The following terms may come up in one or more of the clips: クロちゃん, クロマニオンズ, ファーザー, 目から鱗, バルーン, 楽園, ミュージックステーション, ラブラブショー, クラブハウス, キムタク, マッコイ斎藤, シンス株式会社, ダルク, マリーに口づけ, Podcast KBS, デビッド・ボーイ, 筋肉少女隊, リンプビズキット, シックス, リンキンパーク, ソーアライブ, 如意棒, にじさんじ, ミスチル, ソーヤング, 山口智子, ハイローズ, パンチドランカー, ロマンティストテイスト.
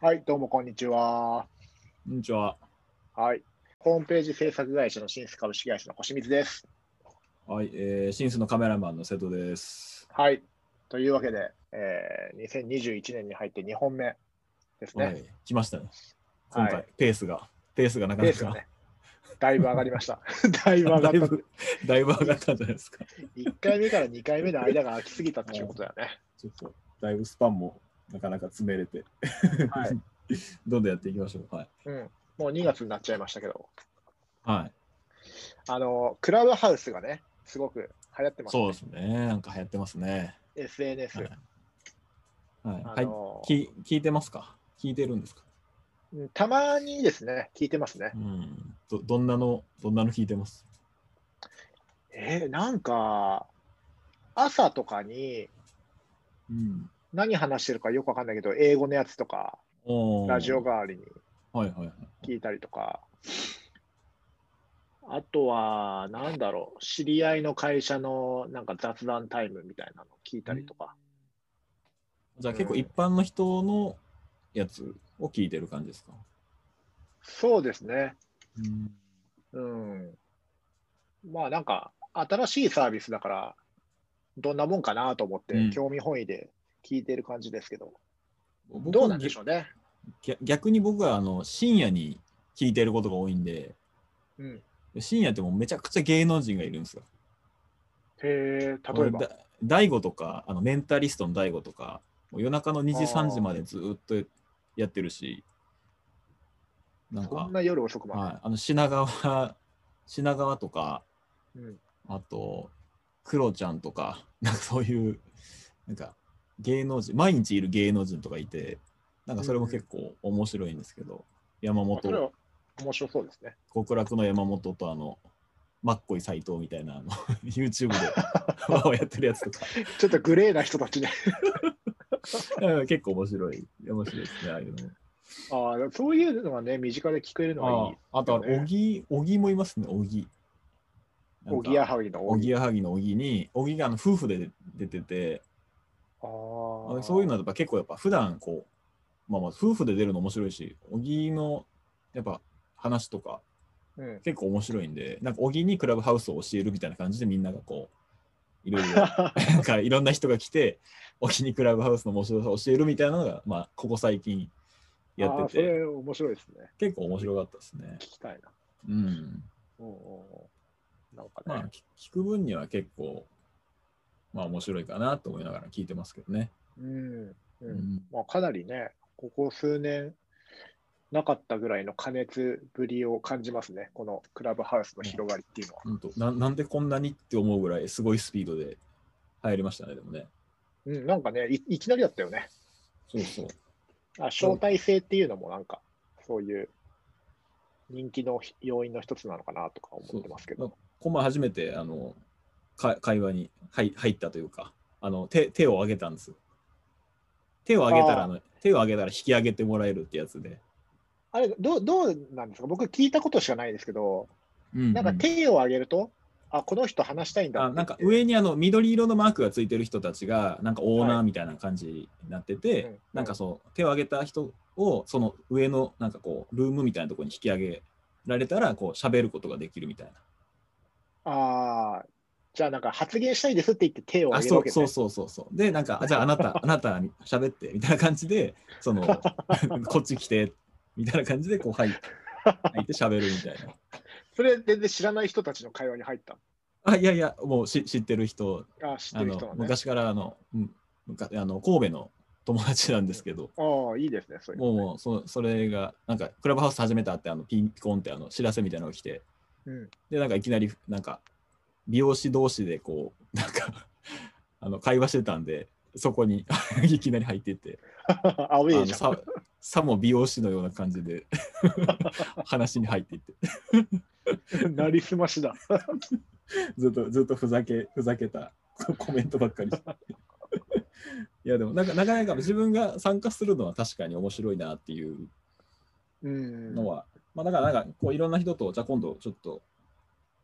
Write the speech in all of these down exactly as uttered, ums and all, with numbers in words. はい、どうもこんにちは。こんにちは。はい、ホームページ制作会社のシンス株式会社の小清水です。はい、えー、シンスのカメラマンの瀬戸です。はい、というわけで、えー、にせんにじゅういちねんに入ってにほんめですね。はい、来ましたね。今回、はい、ペースが、ペースがなかなか、ね、だいぶ上がりました。だいぶ上がった。だいぶ、だいぶ上がったんじゃないですか。いっかいめからにかいめの間が空きすぎたっていうことだよね。ちょっと、だいぶスパンも。なかなか詰めれて、はい、どんどんやっていきましょう。はい。うん、もうにがつになっちゃいましたけど。はい。あのクラブハウスがね、すごく流行ってますね。そうですね。なんか流行ってますね。エスエヌエス。はい。はいあのーはい、き聞いてますか？聞いてるんですか？たまにですね、聞いてますね。うん。どどんなのどんなの聞いてます？えー、なんか朝とかに。うん。何話してるかよくわかんないけど、英語のやつとか、ラジオ代わりに聞いたりとか、はいはいはい、あとは、なんだろう、知り合いの会社のなんか雑談タイムみたいなの聞いたりとか。うん、じゃあ結構一般の人のやつを聞いてる感じですか？うん、そうですね。うん。うん、まあなんか、新しいサービスだから、どんなもんかなと思って、うん、興味本位で。聞いてる感じですけど、どうなんでしょうね。逆に僕はあの深夜に聞いてることが多いんで、うん、深夜ってもうめちゃくちゃ芸能人がいるんですよ。へえ、例えば大悟とかあのメンタリストの大悟とかもう夜中のにじさんじまでずっとやってるし、なんかそんな夜遅くまで、はい、あの品川品川とか、うん、あとクロちゃんとかなんかそういうなんか芸能人毎日いる芸能人とかいて、なんかそれも結構面白いんですけど、うん、山本、それは面白そうですね。極楽の山本とあのマッコイ斎藤みたいなあの YouTube でワーをやってるやつとか、ちょっとグレーな人たちね。結構面白い、面白いですねああいうの。ああ、そういうのがね身近で聞けるのがいい、ね。あ, あとは小木、小木もいますね、小木。小木やはぎの小木。小木やはぎの小木に、小木があの夫婦で出てて。あそういうのはやっぱ結構やっぱ普段こう、まあ、まあ夫婦で出るの面白いし、小木のやっぱ話とか結構面白いんで、うん、なんか小木にクラブハウスを教えるみたいな感じでみんながこういろいろなんかいろんな人が来て小木にクラブハウスの面白さを教えるみたいなのが、まあ、ここ最近やってて、あそれ面白いですね。結構面白かったですね。聞きたいな。うん。おおなんかね、まあ聞く分には結構。まあ面白いかなと思いながら聞いてますけどね。うんうんまあ、かなりね、ここ数年なかったぐらいの過熱ぶりを感じますね、このクラブハウスの広がりっていうのは。うん、な, なんでこんなにって思うぐらいすごいスピードで入りましたね、でもね。うん、なんかねい、いきなりだったよね。そうそう。あ招待制っていうのもなんか、そういう人気の要因の一つなのかなとか思ってますけど。こま初めてあのか会話に入ったというか、あの 手, 手を挙げたんです。手を挙げたらの、手を挙げたら引き上げてもらえるってやつで。あれど う, どうなんですか？僕聞いたことしかないですけど、うんうん、なんか手を挙げると、あこの人話したいんだってって。あなんか上にあの緑色のマークがついてる人たちがなんかオーナーみたいな感じになってて、はいうんうん、なんかそう手を挙げた人をその上のなんかこうルームみたいなところに引き上げられたらこう喋ることができるみたいな。ああ。じゃあなんか発言したいですって言って手を挙げるわけね。あ、そうそうそうそう。でなんかじゃああなたあなた喋ってみたいな感じでそのこっち来てみたいな感じでこう入って入って喋るみたいな。それ全然知らない人たちの会話に入った。あいやいやもうし知ってる人。あ知ってる人、ね、あの昔からあの、うん、あの神戸の友達なんですけど。うん、ああいいですね。そういうのね。もうそそれがなんかクラブハウス始めたってあのピンコンってあの知らせみたいなのが来て、うん、でなんかいきなりなんか。美容師同士でこうなんかあの会話してたんでそこにいきなり入ってってあの さ, さも美容師のような感じで話に入っていってなりすましだずっとずっとふざけふざけたコメントばっかりしていやでもなんかなかなか自分が参加するのは確かに面白いなっていうのはまあだからなんかこういろんな人とじゃあ今度ちょっと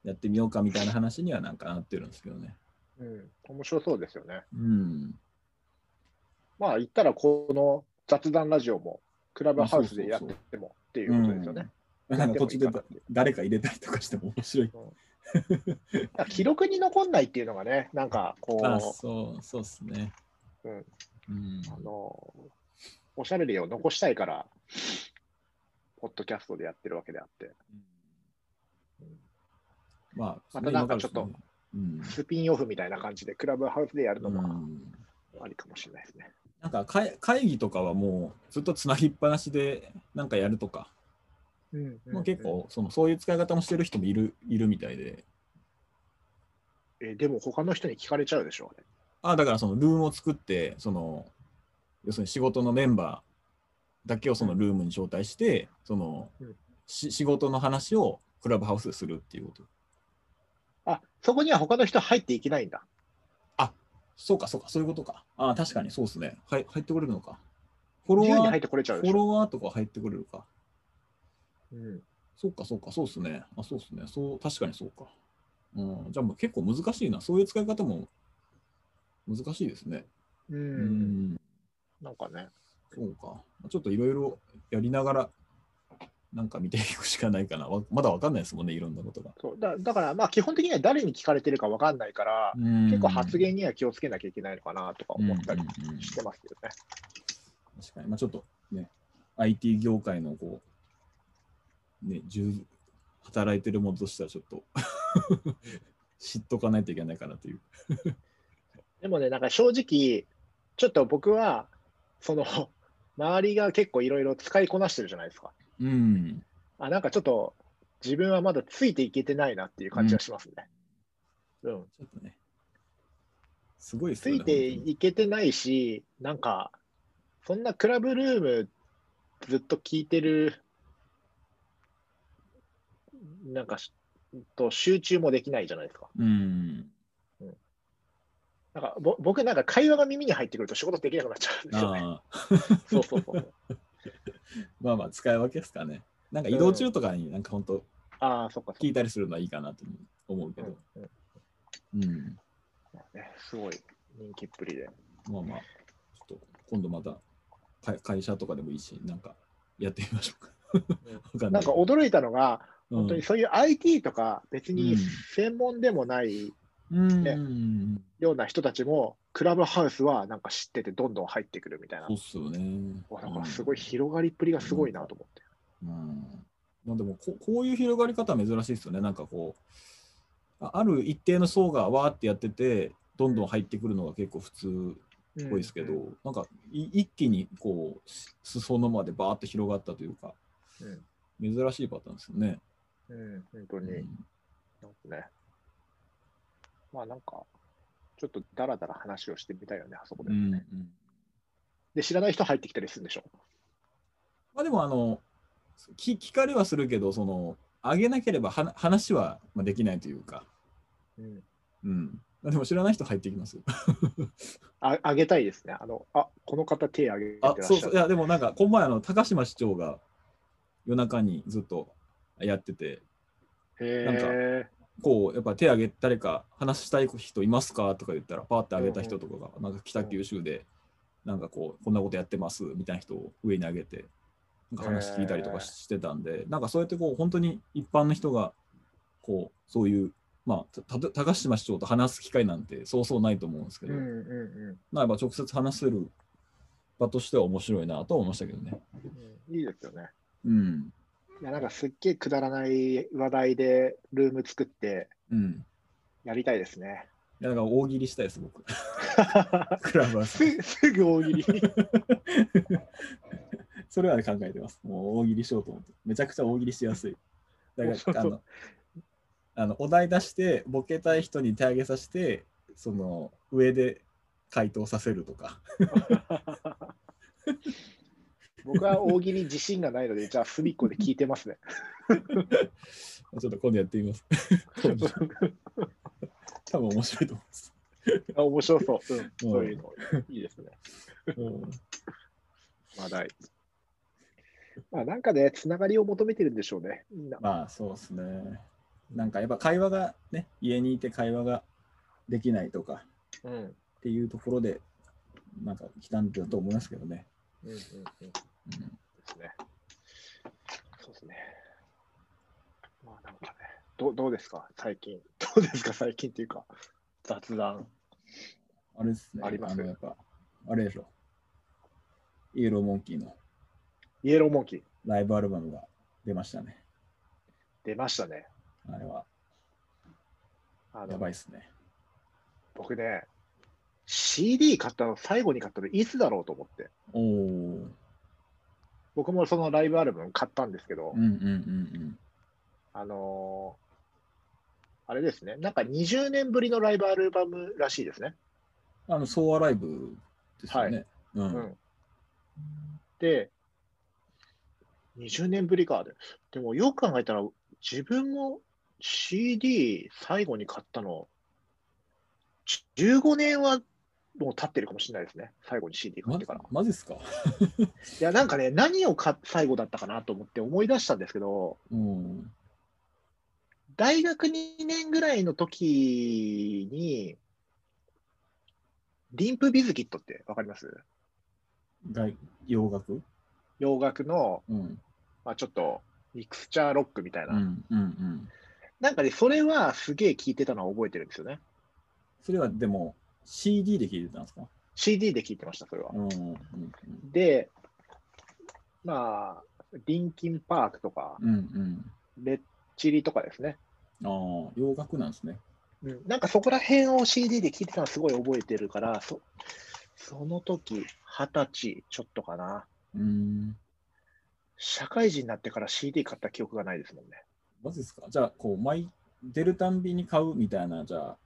やってみようかみたいな話にはなんかなってるんですけどね。うん、面白そうですよね。うん。まあ言ったらこの雑談ラジオもクラブハウスでやってもっていうことですよね。なんか途中で誰か入れたりとかしても面白い。記録に残んないっていうのがね、なんかこう。あ、そう、そうっすね。うん。うん、あの、おしゃべりを残したいから、ポッドキャストでやってるわけであって。うん、まあ、またなんかちょっと、スピンオフみたいな感じで、クラブハウスでやるのもありかもしれないですね。うん、なんか会議とかはもう、ずっとつなぎっぱなしで、なんかやるとか。もう結構そのそういう使い方もしてる人もいる、いるみたいで。え、でも他の人に聞かれちゃうでしょ。あ、だからそのルームを作って、その要するに仕事のメンバーだけをそのルームに招待して、そのし仕事の話をクラブハウスでするっていうこと。あ、そこには他の人入っていけないんだ。あ、そうかそうか、そういうことか。あ、確かにそうですね。はい、入ってこれるのか。フォロワー、フォロワーとか入ってこれるか。うん、そうかそうか、そうですね。あ、そうですね。そう、確かにそうか。うん、じゃあもう結構難しいな。そういう使い方も難しいですね。うん。うん、なんかね。そうか。ちょっといろいろやりながら、なんか見ていくしかないかな。まだわかんないですもんね、いろんなことが。そうだ、だから、まあ基本的には誰に聞かれてるかわかんないから、うん、結構発言には気をつけなきゃいけないのかなとか思ったりしてますけどね。うんうんうん、確かに。まあちょっとね、アイティー 業界のこう、ね、働いてるものとしてはちょっと知っとかないといけないかなという。でもね、なんか正直ちょっと僕はその周りが結構いろいろ使いこなしてるじゃないですか。うん、あ、なんかちょっと自分はまだついていけてないなっていう感じがしますね。うん。うん、ちょっとね。すごいですね。ついていけてないし、なんかそんなクラブルームずっと聞いてる。なんかと集中もできないじゃないですか。うん、うん、なんかぼ僕なんか会話が耳に入ってくると仕事できなくなっちゃうんですよね。そうそうそう。まあまあ使い分けですかね。なんか移動中とかになんか本当、うん、ああそっか聞いたりするのはいいかなと思うけど。うん、うんうん、すごい人気っぷりで。まあまあちょっと今度また会社とかでもいいしなんかやってみましょうか。なんか驚いたのが。本当にそういう アイティー とか別に専門でもない、ね、うん、ような人たちもクラブハウスはなんか知っててどんどん入ってくるみたいな。そうっすよね。だからすごい広がりっぷりがすごいなと思って。うんうん、まあ、でもこ、こういう広がり方は珍しいですよね。なんかこうある一定の層がわーってやっててどんどん入ってくるのが結構普通っぽいですけど、うんうん、なんか一気にこう裾野までバーっと広がったというか、うん、珍しいパターンですよね。うん、本当に、うん、なんかね、まあなんか、ちょっとだらだら話をしてみたいよね、あそこでもね。うんうん、で、知らない人入ってきたりするんでしょ。まあでも、あの、聞、聞かれはするけど、その、あげなければは話はできないというか、うん、うん。でも知らない人入ってきます。あ、あげたいですね。あの、あ、この方手あげてらっしゃる。あ、そうそう、いや、でもなんか、この前、あの、高島市長が夜中にずっと、やってて、なんかこうやっぱ手挙げ誰か話したい人いますかとか言ったらパーって挙げた人とかがなんか北九州でなんかこうこんなことやってますみたいな人を上に上げてなんか話聞いたりとかしてたんで、なんかそうやってこう本当に一般の人がこうそういうまあた高島市長と話す機会なんてそうそうないと思うんですけど、なんか直接話せる場としては面白いなと思いましたけどね。いいですよね。うん。いやなんかすっげえくだらない話題でルーム作ってやりたいですね。うん、いやだから大喜利したいです僕。クラブは す, すぐ大喜利。それは、ね、考えてます。もう大喜利しようと思って。めちゃくちゃ大喜利しやすい。だからあのあのお題出してボケたい人に手上げさせてその上で回答させるとか。僕は大喜利自信がないので、じゃあ隅っこで聞いてますね。ちょっと今度やってみます。多分面白いと思います。あ、面白そう。うん、そういうの。いいですね。話題。まあなんかね、つながりを求めてるんでしょうね。みんな。まあそうですね。なんかやっぱ会話がね、家にいて会話ができないとか、うん、っていうところで、なんか来たんだと思いますけどね。うんうんうん。うん、ですね。そうですね。まあなんかね、ど, どうですか最近。どうですか最近っていうか、雑談。あれですね。ありますね。あれでしょ。イエローモンキーの。イエローモンキー。ライブアルバムが出ましたね。出ましたね。あれは。あのやばいっすね。僕ね、シーディー 買ったの最後に買ったのいつだろうと思って。お僕もそのライブアルバム買ったんですけど、うんうんうんうん、あのー、あれですね、なんかにじゅうねんぶりのライブアルバムらしいですね。あの、ソーアライブですよね。はいうんうん、で、にじゅうねんぶりかで。でもよく考えたら、自分も シーディー 最後に買ったの、じゅうごねんはもう経ってるかもしれないですね。最後に シーディー 買ってから。ま、マジっすかいや、なんかね、何をか最後だったかなと思って思い出したんですけど、うん、大学にねんぐらいの時に、リンプビズキットってわかります？洋楽？洋楽の、うんまあ、ちょっとミクスチャーロックみたいな。うんうんうん、なんかね、それはすげえ聴いてたのは覚えてるんですよね。それはでも シーディー で聴いてたんですか？ シーディー で聴いてました、それは。うんうんうん、で、まあ、リンキンパークとか、うんうん、レッチリとかですね。ああ、洋楽なんですね。うん、なんかそこら辺を シーディー で聴いてたのすごい覚えてるから、そ, その時、二十歳ちょっとかな。うーん。社会人になってから シーディー 買った記憶がないですもんね。マジですか？じゃあ、こう、毎出るたんびに買うみたいな、じゃ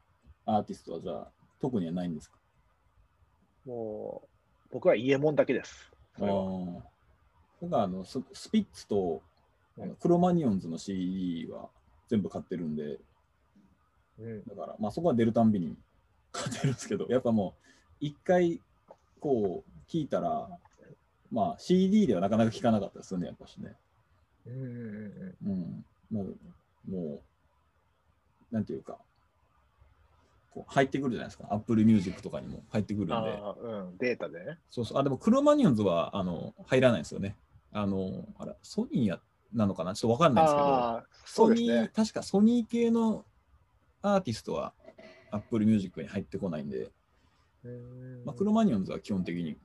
あ、アーティストはじゃあ特にはないんですか？もう僕はイエモンだけです。それはあ僕はあの ス, スピッツとあのクロマニオンズの シーディー は全部買ってるんで、うん、だから、まあ、そこは出るたんびに買ってるんですけど、やっぱもう一回こう聴いたら、まあ、シーディー ではなかなか聴かなかったですよね、やっぱしね。うんうんうん、うん、もうなんていうか。入ってくるじゃないですか。Apple Music とかにも入ってくるんで。あうん、データでね。そうそう。あ、でもクロマニオンズはあの入らないですよね。あの、あら、ソニーなのかなちょっとわかんないですけど、あそうですね、ソニー、確かソニー系のアーティストは Apple Music に入ってこないんで、うんまあ、クロマニオンズは基本的に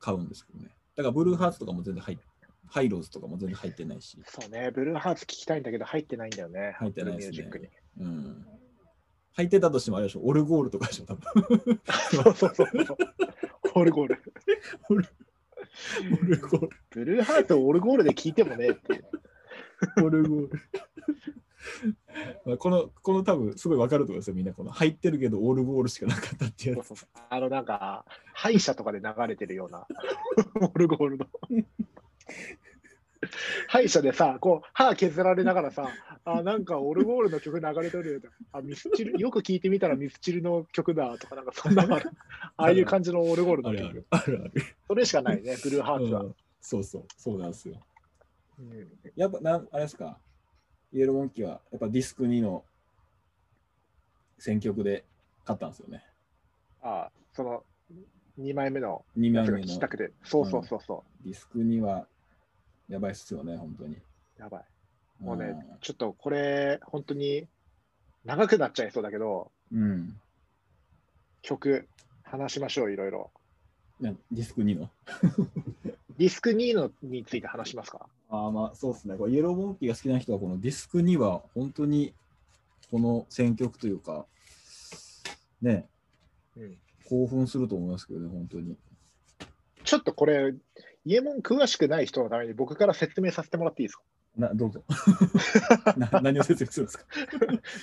買うんですけどね。だからブルーハーツとかも全然入って、ハイローズとかも全然入ってないし。そうね、ブルーハーツ聞きたいんだけど入ってないんだよね。入ってないですね。うん入ってたとしてもあれでしょ、オルゴールとかでしょ、多分。そうそうそう。オルゴール。オルゴール。ブルーハーツをオルゴールで聞いてもねって。オルゴール。この、この多分、すごいわかると思いますよ、みんな。この入ってるけど、オルゴールしかなかったっていうやつ。そうそうそうあの、なんか、歯医者とかで流れてるような、オルゴールの。歯医者でさ、こう歯削られながらさ、あなんかオルゴールの曲流れてるよあミスチルよく聞いてみたらミスチルの曲だとかなんかそんなあるああいう感じのオルゴールの曲あるあるあるそれしかないねブルーハーツは、うん、そうそうそうなんですよ、うん、やっぱなんあれですかイエローモンキーはやっぱディスクにの選曲で買ったんですよね。ああそのにまいめのやつが聞きたくてそうそうそうそう、うん、ディスクにはやばいっすよね、本当に。やばい。もうね、ちょっとこれ、本当に長くなっちゃいそうだけど、うん、曲、話しましょう、いろいろ。ディスクにのディスクにのについて話しますか？ああ、まあ、そうですね。これイエローモンキーが好きな人は、このディスクには、本当にこの選曲というか、ね、うん、興奮すると思いますけどね、本当に。ちょっとこれ、イエモン詳しくない人のために僕から説明させてもらっていいですか？などうぞ何を説明するんですか？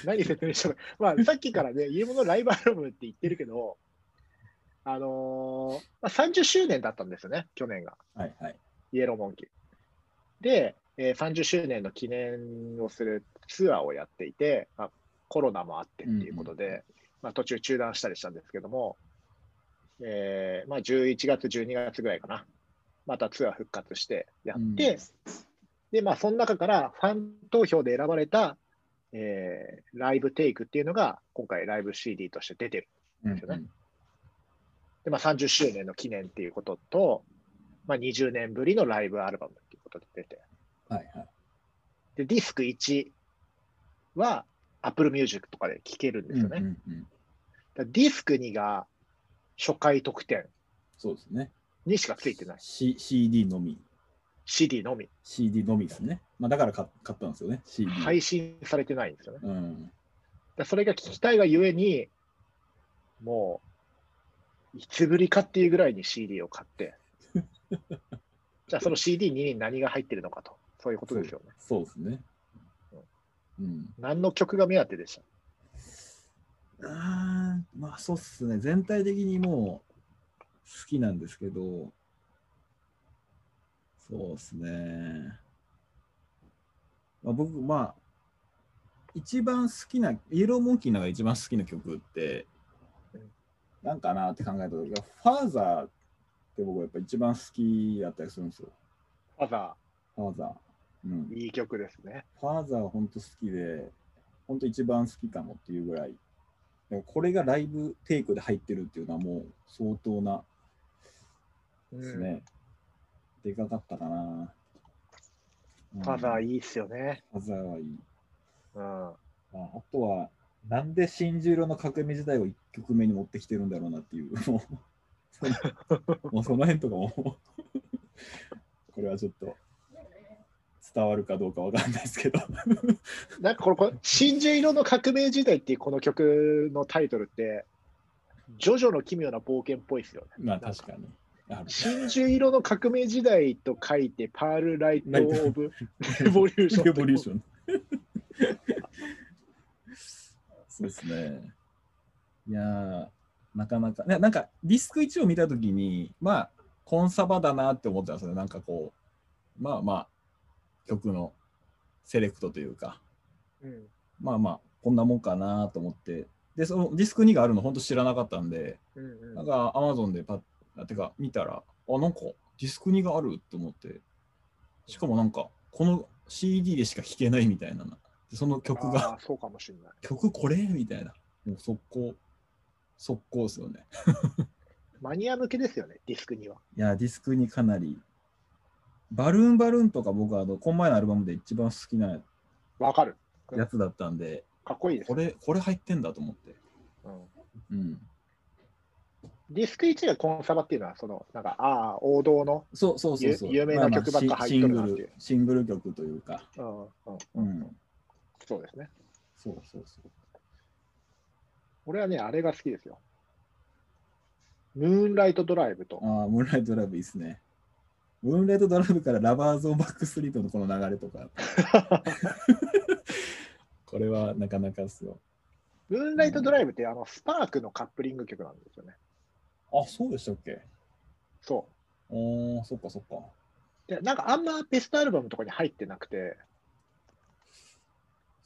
何説明したの、まあ、さっきからね、イエモンのライブアルバムって言ってるけど、あのーまあ、さんじゅっしゅうねんだったんですよね、去年が。はいはい、イエローモンキー。で、えー、さんじゅっしゅうねんの記念をするツアーをやっていて、まあ、コロナもあってっていうことで、うんうんまあ、途中中断したりしたんですけども、えーまあ、じゅういちがつ、じゅうにがつぐらいかな。またツアー復活してやって、うん、で、まあ、その中からファン投票で選ばれた、えー、ライブテイクっていうのが、今回ライブ シーディー として出てるんですよね。うんうん、で、まあ、さんじゅっしゅうねんの記念っていうことと、まあ、にじゅうねんぶりのライブアルバムっていうこことで出て、はいはい、でディスクいちは Apple Music とかで聴けるんですよね、うんうんうん、だディスクにが初回特典にしかついてない、ね、C、シーディー のみ シーディー のみ シーディー のみですね、まあ、だから買ったんですよね、シーディー、配信されてないんですよね、うん、だそれが聴きたいがゆえにもういつぶりかっていうぐらいに シーディー を買ってじゃあその シーディー に何が入ってるのかと、そういうことですよね。そうですね、うんうん、何の曲が目当てでした？あー、まあそうっすね、全体的にもう好きなんですけど、そうっすね、まあ、僕まあ一番好きなイエローモンキーのが一番好きな曲ってなんかなって考えたとき、ファーザーって僕やっぱ一番好きだったりするんですよ。ファーザー。ファーザー。うん。いい曲ですね。ファーザーは本当好きで、本当一番好きかもっていうぐらい。これがライブテイクで入ってるっていうのはもう相当なですね。うん、でかかったかな、うん。ファーザーいいっすよね。ファーザーはいい。うん。あ, あとは。なんで真珠色の革命時代をいっきょくめに持ってきてるんだろうなっていうもう、もうその辺とかもこれはちょっと伝わるかどうかわかんないですけどなんかこのこ真珠色の革命時代っていうこの曲のタイトルってジョジョの奇妙な冒険っぽいですよね。まあ確かに真珠色の革命時代と書いてパールライトオブレボリューション、レボリューションそうですね。いやー、なかなか、ね、なんかディスクいちを見たときに、まあ、コンサバだなって思ったんですよね。なんかこう、まあまあ、曲のセレクトというか、うん、まあまあ、こんなもんかなと思って、で、そのディスクにがあるの、本当知らなかったんで、うんうん、なんか Amazon でパッ、てか見たら、あ、なんかディスクにがあると思って、しかもなんか、この シーディー でしか聴けないみたいな。その曲が、そうかもしれない、曲これみたいな、もう速攻、速攻ですよね。マニア向けですよね、ディスクには。いや、ディスクにかなり。バルーンバルーンとか僕はあの、この前のアルバムで一番好きなわかるやつだったんで、かっこいいです、ね。これ、これ入ってんだと思って。うん。うん、ディスクいちがコンサバっていうのは、その、なんか、ああ、王道の、そうそうそうそう、有名な曲ばっか入ってるなっていう、まあまあシ。シングル曲というか。うん。うんうんそうですね。そうそうそう。俺はね、あれが好きですよ。ムーンライトドライブと。ああ、ムーンライトドライブいいですね。ムーンライトドライブからラバーズ・オン・バックストリートのこの流れとか。これはなかなかですよ。ムーンライトドライブって、うん、あのスパークのカップリング曲なんですよね。あ、そうでしたっけ？そう。おー、そっかそっか。で、なんかあんまベストアルバムとかに入ってなくて。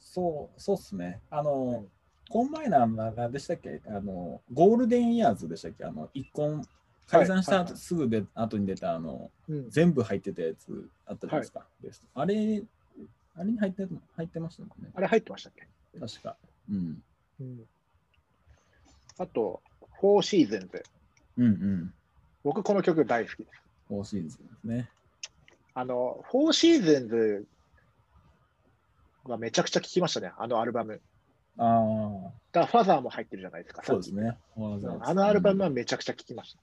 そう、そうっすね。あの、うん、この前の何でしたっけあの、ゴールデンイヤーズでしたっけあの、一本解散した後、はいはい、すぐで後に出たあの、うん、全部入ってたやつあったじゃないですか。はい、あれ、あれに入って、入ってましたもんね。あれ入ってましたっけ確か。うん。うん、あと、フォーシーズンズ。うんうん。僕、この曲大好きです。フォーシーズンズね。あの、フォーシーズンズがめちゃくちゃ聴きましたね、あのアルバム。あだファザーも入ってるじゃないですか。そうですね。ファザーあのアルバムはめちゃくちゃ聴きました。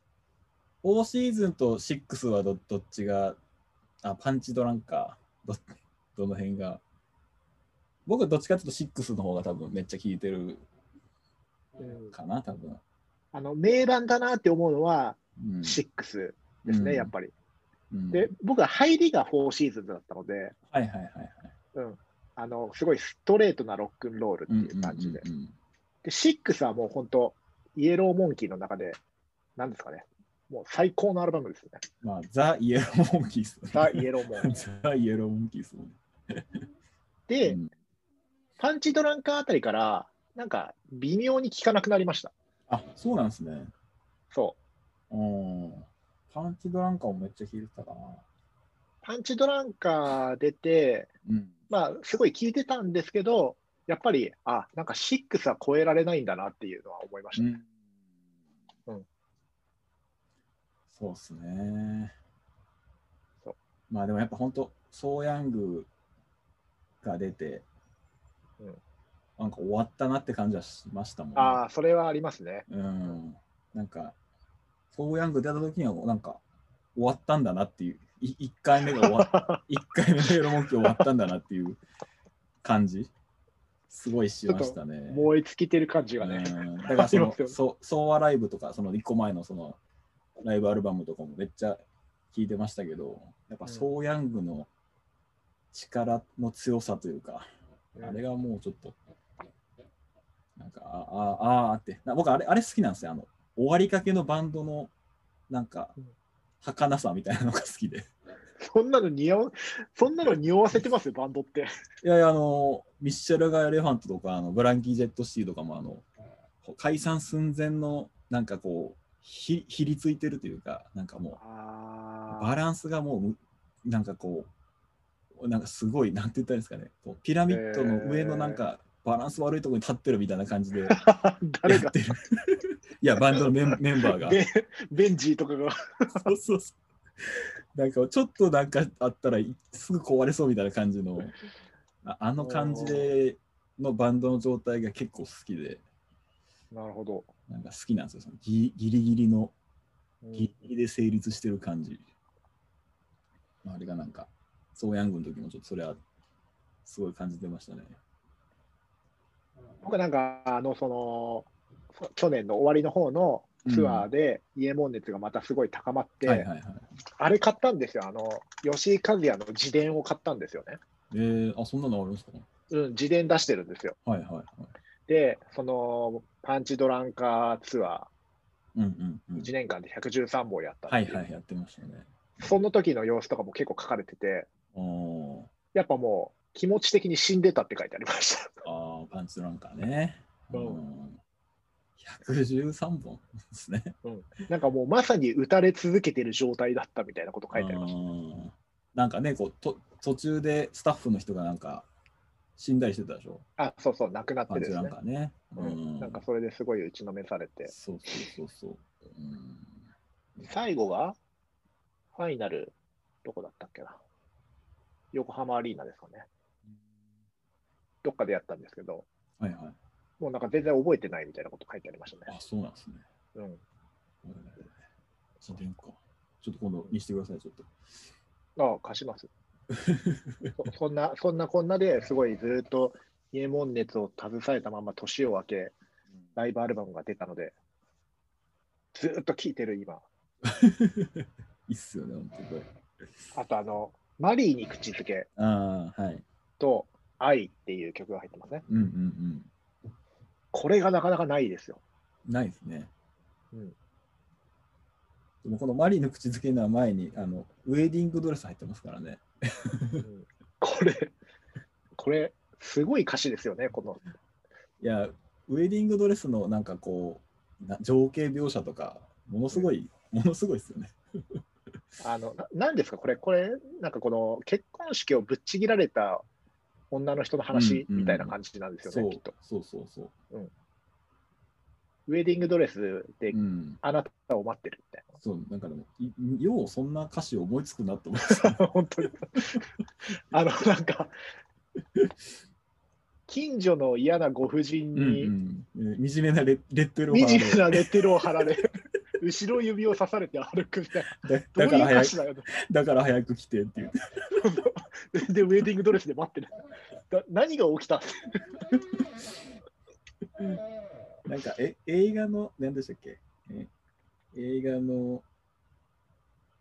フォーシーズンとシックスは ど, どっちがあ、パンチドランか。ど, どの辺が。僕はどっちかというとシックスの方が多分めっちゃ聴いてるかな、うん、多分あの名盤だなって思うのはシックスですね、うん、やっぱり、うん。で、僕は入りがフォーシーズンだったので。はいはいはい、はい。うんあのすごいストレートなロックンロールっていう感じで、うんうんうんうん、でシックスはもう本当イエローモンキーの中でなんですかねもう最高のアルバムですよね。まあザ・イエローモンキーですね。ザ・イエローモンキー。ザ・イエローモンキーですね。で、うん、パンチドランカーあたりからなんか微妙に効かなくなりました。あ、そうなんですね。そう。うん。パンチドランカーをめっちゃ弾いてたかな。パンチドランカー出て、うん、まあすごい聞いてたんですけど、やっぱりあなんかシックスは超えられないんだなっていうのは思いましたね。うん。うん、そうですね。そう。まあでもやっぱ本当ソーヤングが出て、うん、なんか終わったなって感じはしましたもん、ね、ああそれはありますね。うん、なんかソーヤング出た時にはなんか終わったんだなっていう、いっかいめが終わったいっかいめのYellow Monkey終わったんだなっていう感じすごいしましたね。燃え尽きてる感じがね。うん、だからそのソーアライブとかそのいっこまえのそのライブアルバムとかもめっちゃ聴いてましたけど、やっぱソーヤングの力の強さというか、うん、あれがもうちょっとなんかああああってな、僕あれあれ好きなんですよ。あの終わりかけのバンドのなんか儚さみたいなのが好きで。そんなの匂わ、そんなの匂わせてますよ、バンドって。いやいや、あの、ミッシェルガ・エレファントとか、あのブランキー・ジェット・シティとかも、あの、解散寸前の、なんかこう、ひ、ひりついてるというか、なんかもう、バランスがもう、なんかこう、なんかすごい、なんて言ったらいいんですかね、こうピラミッドの上のなんか、バランス悪いところに立ってるみたいな感じでやってる。いや、バンドのメン、メンバーが。ベン、ベンジーとかが。そうそうそう。なんかちょっとなんかあったらすぐ壊れそうみたいな感じのあの感じでのバンドの状態が結構好きで、なるほど、なんか好きなんですよ。そのギリギリのギリギリで成立してる感じ、うん、あれがなんかソーヤングの時もちょっとそれはすごい感じてましたね。僕なんかあのその去年の終わりの方のツアーでイエモン熱がまたすごい高まって、うんはいはいはい、あれ買ったんですよ。あの吉井和也の自伝を買ったんですよね。えー、あそんなのあるんですかね。うん、自伝出してるんですよ。はいはいはい、で、そのパンチドランカーツアー、うんうんうん、いちねんかんでひゃくじゅうさんぼんやったんで、はいはい、やってましたね。その時の様子とかも結構書かれてて、おやっぱもう気持ち的に死んでたって書いてありました。あパンチドランカーね、うんうんひゃくじゅうさんぼんですね。うん、なんかもうまさに打たれ続けてる状態だったみたいなこと書いてありました、ね。なんかねこうと、途中でスタッフの人がなんか死んだりしてたでしょ。あ、そうそう、亡くなってですね。なんかね、うん、なんかそれですごい打ちのめされて。そうそうそうそう。うん、最後がファイナルどこだったっけな。横浜アリーナですかね。どっかでやったんですけど。はいはい。もうなんか全然覚えてないみたいなこと書いてありましたね。あ、そうなんですね。うん。自伝か。ちょっと今度見せてください、ちょっと。ああ、貸します。そ, そんな、そんなこんなですごいずっとイエモン熱を携えたまま年を明け、ライブアルバムが出たので、ずっと聴いてる今。いいっすよね、本当に。あとあの、マリーに口づけと愛っていう曲が入ってますね。うんうんうん。これがなかなかないですよ。ないですね。うん、でもこのマリーの口づけの前にあのウェディングドレス入ってますからね。うん、これ、これ、すごい歌詞ですよね、この。いや、ウェディングドレスのなんかこう、な情景描写とか、ものすごい、うん、ものすごいですよね。あのな、なんですか、これ、これ、なんかこの結婚式をぶっちぎられた女の人の話みたいな感じなんですよね、うんうん、きっと。そうそうそうそう、うん。ウェディングドレスであなたを待ってるみたいな。そう、なんかでも、ようそんな歌詞思いつくなと思って。本当に。あの、なんか、近所の嫌なご婦人に、うんうん、惨めなレッテルを貼られる。惨めなレッテルを貼られる。後ろ指を刺されて歩くみたいな。だから早く、だから早く来てっていう。で、ウェディングドレスで待ってる。だ何が起きたなんかえ、映画の、何でしたっけえ映画の、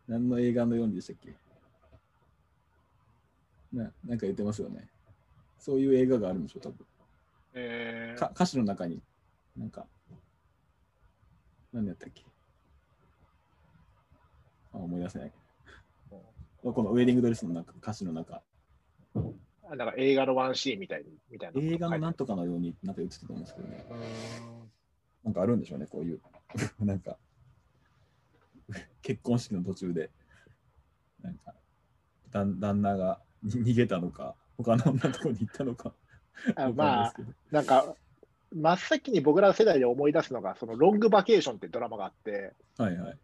何の映画のようにでしたっけな、なんか言ってますよね。そういう映画があるんでしょ、多分。えー、か歌詞の中に、なんか、何だったっけあ思い出せない。このウェディングドレスの中、歌詞の中。なんか映画のワンシーンみたいみたいな。映画のなんとかのようになんか映ってたと思うんですけどね。なんかあるんでしょうね、こういう。なんか、結婚式の途中で、なんか、旦那が逃げたのか、他の女のとこに行ったのか。あまあ、なんか、真っ先に僕ら世代で思い出すのが、そのロングバケーションってドラマがあって、はいはい。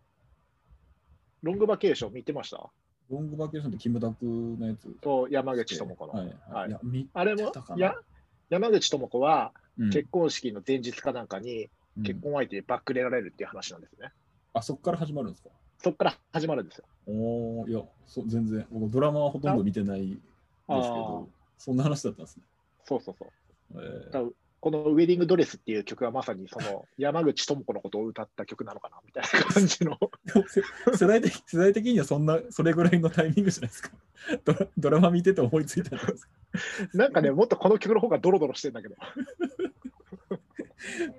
ロングバケーション見てました？ロングバケーションってキムタクのやつ。そう、山口智子の。はいはいはい、あれもや、山口智子は結婚式の前日かなんかに結婚相手にバックレられるっていう話なんですね。うんうん、あ、そこから始まるんですか？そこから始まるんですよ。おー、いや、そ全然、僕ドラマはほとんど見てないですけど、そんな話だったんですね。そうそうそう。えー、このウェディングドレスっていう曲はまさにその山口智子のことを歌った曲なのかなみたいな感じの世代的、世代的にはそんなそれぐらいのタイミングじゃないですか。ドラ、ドラマ見てて思いついたんですか。なんかね、もっとこの曲の方がドロドロしてんだけど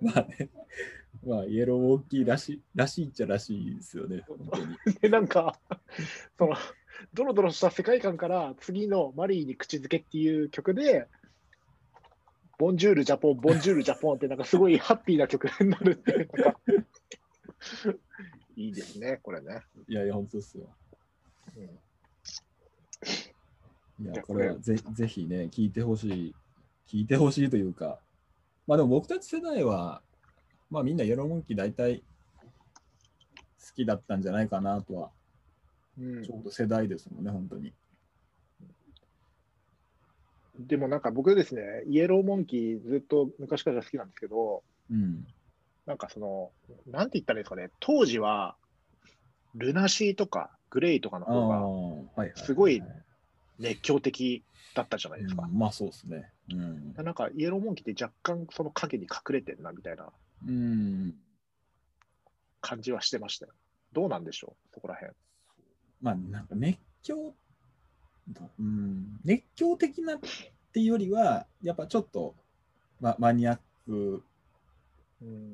まあね、まあイエローモンキーらしいらしいっちゃらしいですよね、本当にでなんかそのドロドロした世界観から次のマリーに口づけっていう曲でボンジュールジャポン、ボンジュールジャポンってなんかすごいハッピーな曲になるっていうかいいですね、これね。いやいや、本当ですよ。うん、いや、これはぜ、ぜひね、聞いてほしい、聞いてほしいというか、まあでも僕たち世代は、まあみんなイエローモンキー大体好きだったんじゃないかなとは、うん、ちょうど世代ですもんね、本当に。でもなんか僕ですね、イエローモンキーずっと昔から好きなんですけど、うん、なんかその、なんて言ったらいいですかね、当時はルナシーとかグレイとかの方がすごい熱狂的だったじゃないですか。まあそうですね。うん、なんかイエローモンキーって若干その影に隠れてるなみたいな感じはしてましたよ。どうなんでしょう、そこら辺。まあなんか熱狂うん、熱狂的なっていうよりはやっぱちょっと、ま、マニアック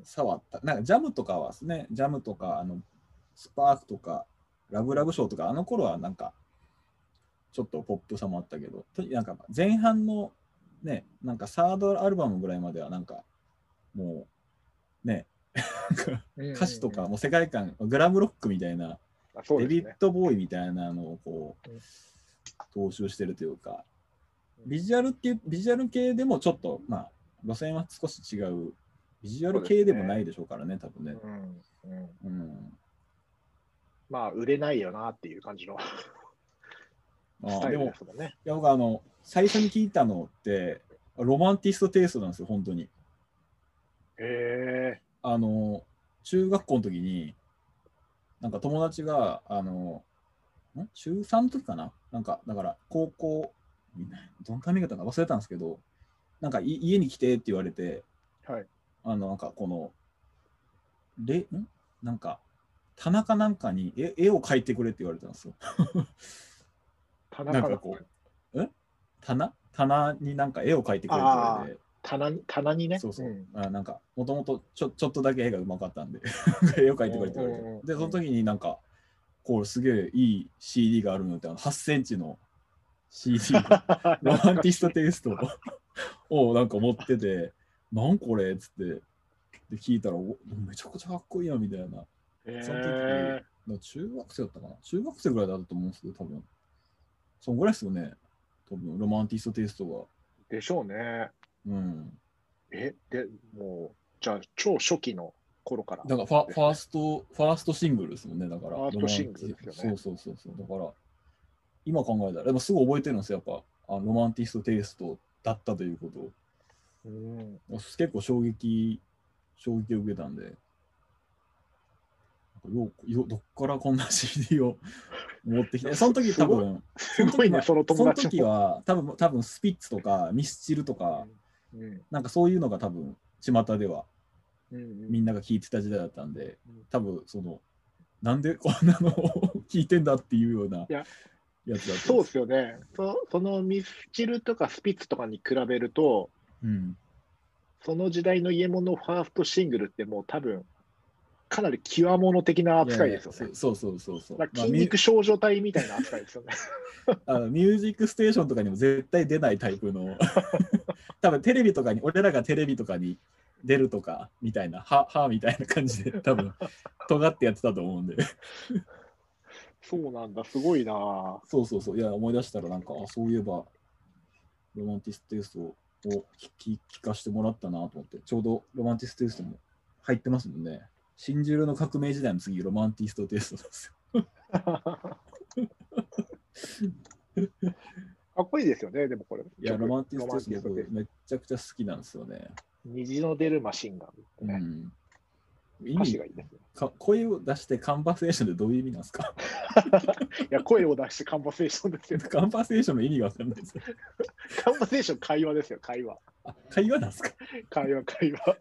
さはあった。なんかジャムとかはですね、ジャムとかあのスパークとかラブラブショーとかあの頃はなんかちょっとポップさもあったけど、なんか前半のね、なんかサードアルバムぐらいまではなんかもうね歌詞とかもう世界観グラムロックみたいな、デビッド・ボーイみたいなのをこう、うん、踏襲してるというか、ビジュアルっていうビジュアル系でもちょっとまあ路線は少し違うビジュアル系でもないでしょうからね、多分ね。うんうんうん、まあ売れないよなっていう感じのスタイルですもんね。いや僕あの最初に聞いたのってロマンティストテイストなんですよ、本当に。へえ。あの中学校の時になんか友達があのん中さんの時かな、なんかだから高校どのタイミングだったか忘れたんですけど、なんか家に来てって言われて、はい、あのなんかこのれんなんか田中なんかに 絵, 絵を描いてくれって言われたんですよ。田中なんかこうえ棚棚になんか絵を描いてくれって言われて、棚棚にね、そうそう、うん、あなんかもともとちょちょっとだけ絵がうまかったんで絵を描いてくれって言われて、でその時になんかこうすげえいい シーディー があるので、はちセンチの シーディー ロマンティストテイストをなんか持ってて、なんこれっつってで聞いたらめちゃくちゃかっこいいなみたいな。その時の中学生だったかな、中学生ぐらいだったと思うんですけど、多分そのぐらいですよね、多分ロマンティストテイストが。でしょうね。うん。えでもうじゃあ超初期の頃からだからフ ァ, ファーストファーストシングルですもんね、だからファーストシングルですよね。そうそうそうそう、だから今考えたらでもすぐ覚えてるんですよ、やっぱあロマンティストテイストだったということを。うん、結構衝撃衝撃を受けたんで、よよどっからこんな シーディー を持ってきてその時多分すごいね、その友達の時は多分多分スピッツとかミスチルとか、うんうん、なんかそういうのが多分巷ではみんなが聴いてた時代だったんで、多分そのなんでこんなのを聴いてんだっていうようなやつだった。そうですよね。そ、そのミスチルとかスピッツとかに比べると、うん、その時代のイエモンのファーストシングルってもう多分かなり極物的な扱いですよね。いやいや、そうそうそうそう。筋肉少女隊みたいな扱いですよね。あのミュージックステーションとかにも絶対出ないタイプの多分テレビとかに俺らがテレビとかに出るとかみたいな、ははみたいな感じで多分尖ってやってたと思うんでそうなんだ、すごいな。そうそうそう、いや思い出したらなんか、あそういえばロマンティストテイストを聞かせてもらったなと思って、ちょうどロマンティストテイストも入ってますもんね。新宿の革命時代の次ロマンティストテイストですよいですよね、でもこれ。いや、ロマンティストですけど、めちゃくちゃ好きなんですよね。虹の出るマシンガン、ね。うん意味がいいですね、か声を出してカンバセーションってどういう意味なんですかいや声を出してカンバセーションですよ。カンバセーションの意味が分かんないですよ。カンバセーション会話ですよ、会話。あ、会話なんですか。会話、会話。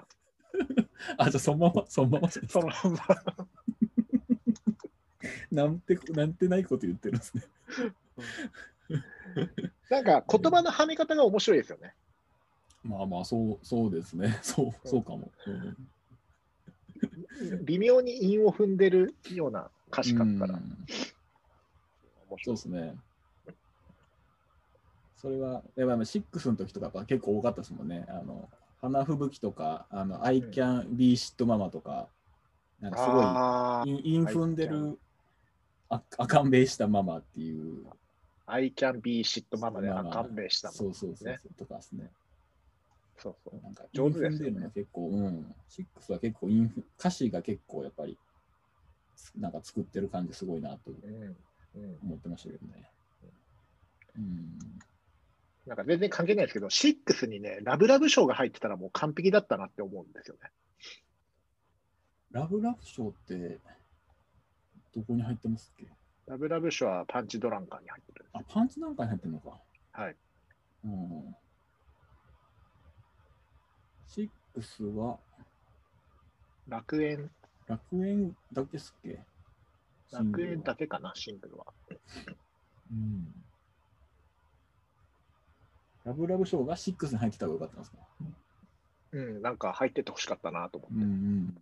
あ、じゃあそのまま、そのまま。そのまま。なんて、なんてないこと言ってるんですね。なんか言葉のはめ方が面白いですよね。まあまあ、そう、そうですね。そう、そうかも。うん微妙に韻を踏んでるような歌詞書くから。そうですね。それは、やっぱりろくの時とか結構多かったですもんね。あの花吹雪とか、あの、うん、I can be shit mama とか、なんかすごい韻踏んでるあ、あかんべいしたママっていう。I can be shit mama であかんべいしたママ。そうそうそう、とかですね。そうそうなんか上手ですよね。結構、うん、ろくは結構インフ、歌詞が結構やっぱり、なんか作ってる感じすごいなと思ってましたけどね。うんうん、なんか全然関係ないですけど、ろくにね、ラブラブ賞が入ってたらもう完璧だったなって思うんですよね。ラブラブ賞って、どこに入ってますっけ？ラブラブ賞はパンチドランカーに入ってるんです。あ、パンチドランカーに入ってるのか。はい。うんシックスは楽園。楽園だけですっけ？楽園だけかな、シングルは。うん。ラブラブショーがろくに入ってた方が良かったんですか？うん、なんか入っててほしかったなと思って。うんうん、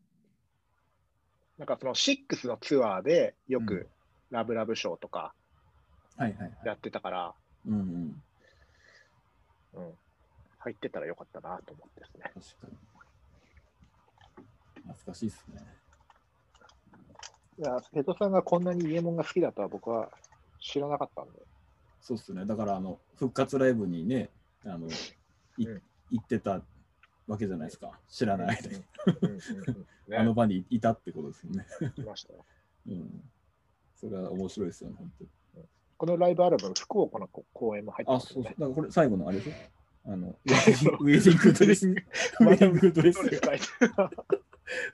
なんかそのろくのツアーでよくラブラブショーとかやってたから。うんうん。うん入ってたらよかったなと思ってですね。懐かしいですね。いや、瀬戸さんがこんなに伊右衛門が好きだとは僕は知らなかったんで。そうですね。だからあの復活ライブにね、あの行、うん、ってたわけじゃないですか。知らないで。あの場にいたってことですよね。いましたよ。うん。それは面白いですよね。本当にこのライブアルバム福岡の公演も入ってます、ね。あ、そう。だからこれ最後のあれですよ。あのウェディングドレス、ウェディングドレス、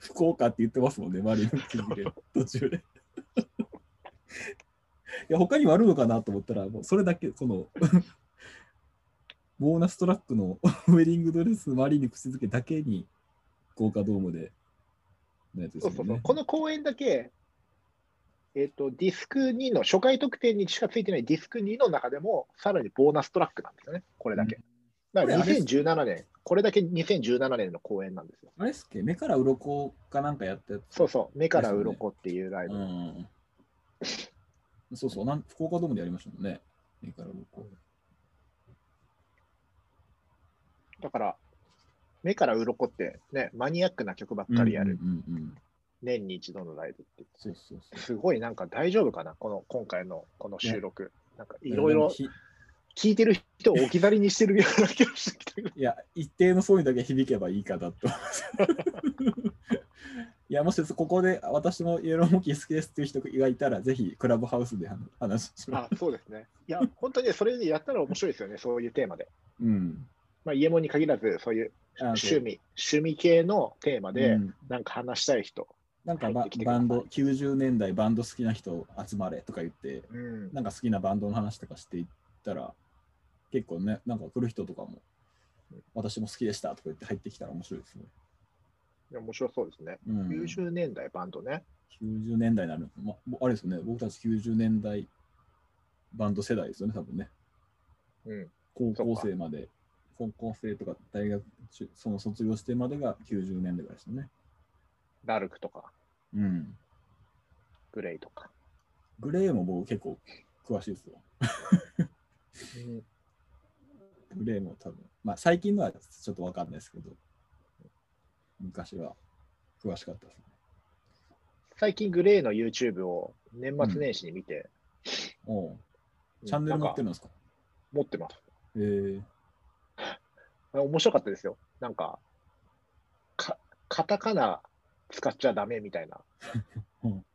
福岡って言ってますもんね、マリンで途中で。いや、他にもあるのかなと思ったら、もうそれだけ、その、ボーナストラックのウェディングドレス、マリンに口づけだけに、福岡ドームでのやつですね。そうそうそう、この公演だけ、えっと、ディスクにの、初回特典にしかついてないディスクにの中でも、さらにボーナストラックなんですよね、これだけ。うんだからにせんじゅうななねん、これだけにせんじゅうななねんの公演なんですよ。あれっすっけ、目から鱗かなんかやってた、ね、そうそう、目から鱗っていうライブ。うんそうそうなん、福岡ドームでやりましたもんね、目から鱗。だから、目から鱗ってね、マニアックな曲ばっかりやる、年に一度のライブって。そうそうそうすごい、なんか大丈夫かな、この今回のこの収録。ね、なんかいろいろ。聞いてる人を置き去りにしてるような気がしてきたけど。いや、一定の層にだけ響けばいいかだと。いや、もしここで私もイエローモンキー好きですっていう人がいたら、ぜひクラブハウスで話します。あ、そうですね。いや、本当にそれでやったら面白いですよね、そういうテーマで。うん。まあ、イエモンに限らず、そういう趣味、趣味系のテーマで、なんか話したい人。なんかバンド、きゅうじゅうねんだいバンド好きな人集まれとか言って、うん、なんか好きなバンドの話とかしていったら、結構ね、なんか来る人とかも、私も好きでしたとか言って入ってきたら面白いですね。いや、面白そうですね。うん、きゅうじゅうねんだいバンドね。きゅうじゅうねんだいになる。まあ、あれですよね、僕たちきゅうじゅうねんだいバンド世代ですよね、多分ね。うん、高校生まで、高校生とか大学、その卒業してまでがきゅうじゅうねんだいぐらいですよね。ダルクとか、うん、グレイとか。グレイも僕結構詳しいですよ。うんグレーも多分、まあ、最近のはちょっと分かんないですけど、昔は詳しかったですね。最近グレーの YouTube を年末年始に見て、うん、おうチャンネル持ってるんですか？持ってます。へえー、面白かったですよ。なんか、かカタカナ使っちゃダメみたいな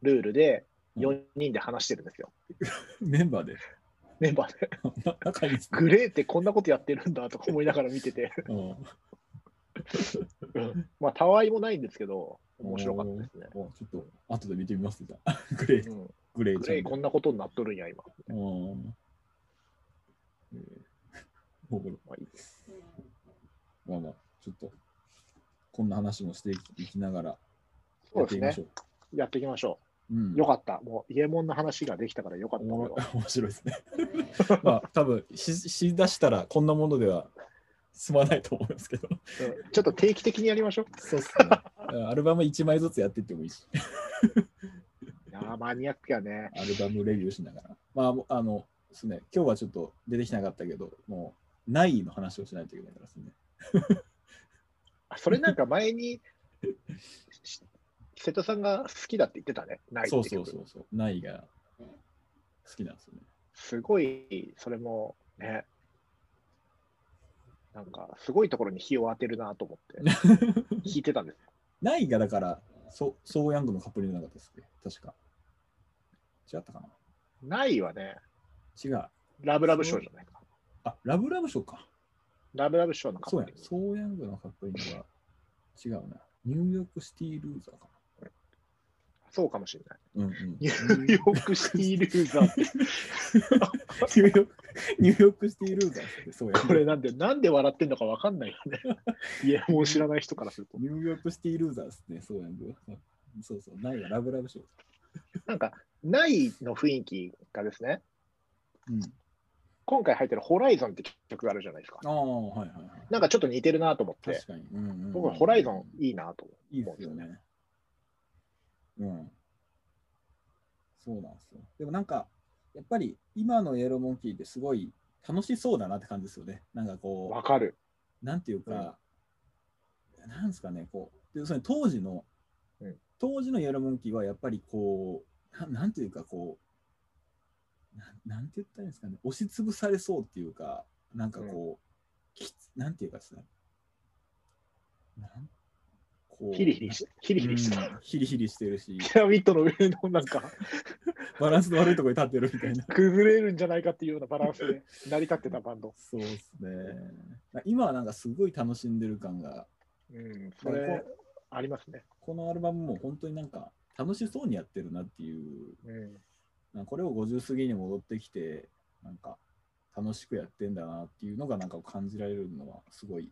ルールでよにんで話してるんですよ。うん、メンバーでメンバーで仲いいです、ね、グレーってこんなことやってるんだとか思いながら見てて、うんまあたわいもないんですけど面白かったですね。ちょっと後で見てみますじゃあグレー、うん、グレーちゃんグレーこんなことになっとるんや今。えー、おもろまあいいです。まあまあちょっとこんな話もしていきながらやっていきましょう。そうですね、やっていきましょう。うん、よかった。もう伊右衛門の話ができたからよかった。面白いですね。まあ多分ししだしたらこんなものでは済まないと思うんですけどちょっと定期的にやりましょう。そうっすね。アルバムいちまいずつやっていってもいいし。いやマニアックやね。アルバムレビューしながら。まああのですね、今日はちょっと出てきなかったけど、もうないの話をしないといけないからですね。それなんか前に瀬戸さんが好きだって言ってたね。ないっていう。そうそうそうそう。ないが好きなんですよね。すごいそれもね。なんかすごいところに火を当てるなと思って聞いてたんです。ないがだからソ、ソーヤングのカップリングなかったですね。確か。違ったかな。ないはね。違う。ラブラブショーじゃないか。あ、ラブラブショーか。ラブラブショーのカップリング。そうや、ソーヤングのカップリングは違うな。ニューヨークシティルーザーかな。そうかもしれない。うんうん、ニューヨークシティルーザーってニューヨーク。ニューヨークシティルーザーってそうや、ね。これなんで、なんで笑ってんのかわかんないよね。いや、もう知らない人からすると。ニューヨークシティルーザーですね、ソーヤング。そうそう、ないがラブラブショー。なんか、ないの雰囲気がですね。うん、今回入ってる「ホライゾン」って曲があるじゃないですか。ああ、はいはいはい。なんかちょっと似てるなと思って。確かに。うんうんうん、僕はホライゾンいいなと思うんですよね。いいですよね。うん。そうなんですよ。でもなんかやっぱり今のイエローモンキーってすごい楽しそうだなって感じですよね。なんかこう。わかる。なんていうか、うん、なんですかね、こう。でそれ当時の、うん、当時のイエローモンキーはやっぱりこう、な、なんていうかこう。な, なんて言ったらいいんですかね、押しつぶされそうっていうか、なんかこう、うん、なんていうかですね、なんこうヒリヒリして、ヒリヒリしてる、うん、ヒリヒリしてるし、ピラミッドの上のなんか、バランスの悪いところに立ってるみたいな。崩れるんじゃないかっていうようなバランスで成り立ってたバンド。そうですね。今はなんかすごい楽しんでる感が、うん、それありますね。このアルバムも本当になんか楽しそうにやってるなっていう。うん、これをごじゅう過ぎに戻ってきてなんか楽しくやってんだなっていうのがなんか感じられるのはすごい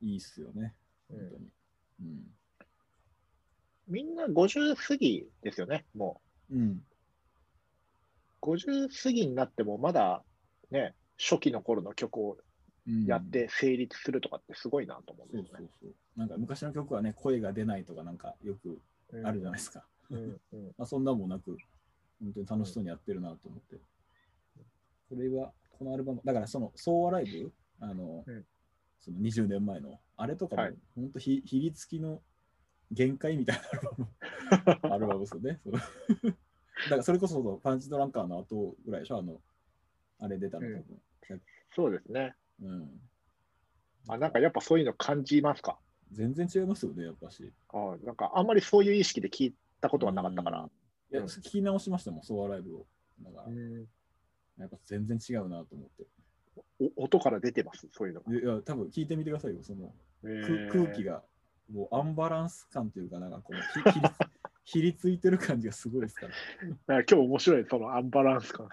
いいっすよね、うん、本当に、うん、みんなごじゅう過ぎですよねもう、うん、ごじゅう過ぎになってもまだね初期の頃の曲をやって成立するとかってすごいなと思うんですよね。なんか昔の曲はね声が出ないとかなんかよくあるじゃないですか、うんうんうんまあ、そんなもなく本当に楽しそうにやってるなと思って、うん、これはこのアルバムだからそのソーアライブあの、うん、そのにじゅうねんまえのあれとかも本当ひ、はい、ひりつきの限界みたいなアルバムアルバムですよね。そうだからそれこそパンチドランカーの後ぐらいでしょあのあれ出たの多分、うん、そうですね。うん。あなんかやっぱそういうの感じますか？全然違いますよねやっぱし。あなんかあんまりそういう意識で聞いたことはなかったから。うんいや聞き直しましたもん、ソーアライブを。なんかやっぱ全然違うなと思って。お音から出てます、そういうのが。いや、多分聞いてみてくださいよ、その空気がもうアンバランス感というか、なんかこうひ ひ, りひりついてる感じがすごいですから。だから今日面白い、そのアンバランス感。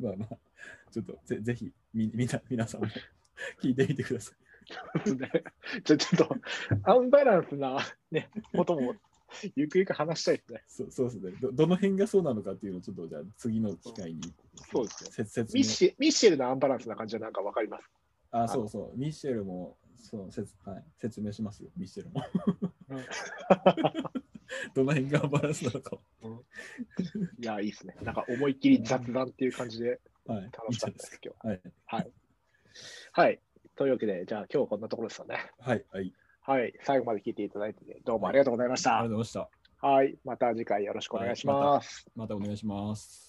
まあまあ、ちょっと ぜ, ぜひみみな、皆さんも聞いてみてください。ちょっとアンバランスな、ね、音も。ゆくゆく話したいですね。そう、そうですね。ど、どの辺がそうなのかっていうのをちょっとじゃあ次の機会に。そうですね。ミッシェルのアンバランスな感じはなんかわかります。あ、そうそう。ミッシェルもそうせつ、はい、説明しますよ、ミッシェルも。うん、どの辺がアンバランスなのか。うん、いや、いいですね。なんか思いっきり雑談っていう感じで楽しかったです、はい、今日、はいはい。はい。というわけで、じゃあ今日はこんなところですよね。はい。はいはい、最後まで聞いていただいてどうもありがとうございました。はい、ありがとうございました。はい、また次回よろしくお願いします。はい、また、またお願いします。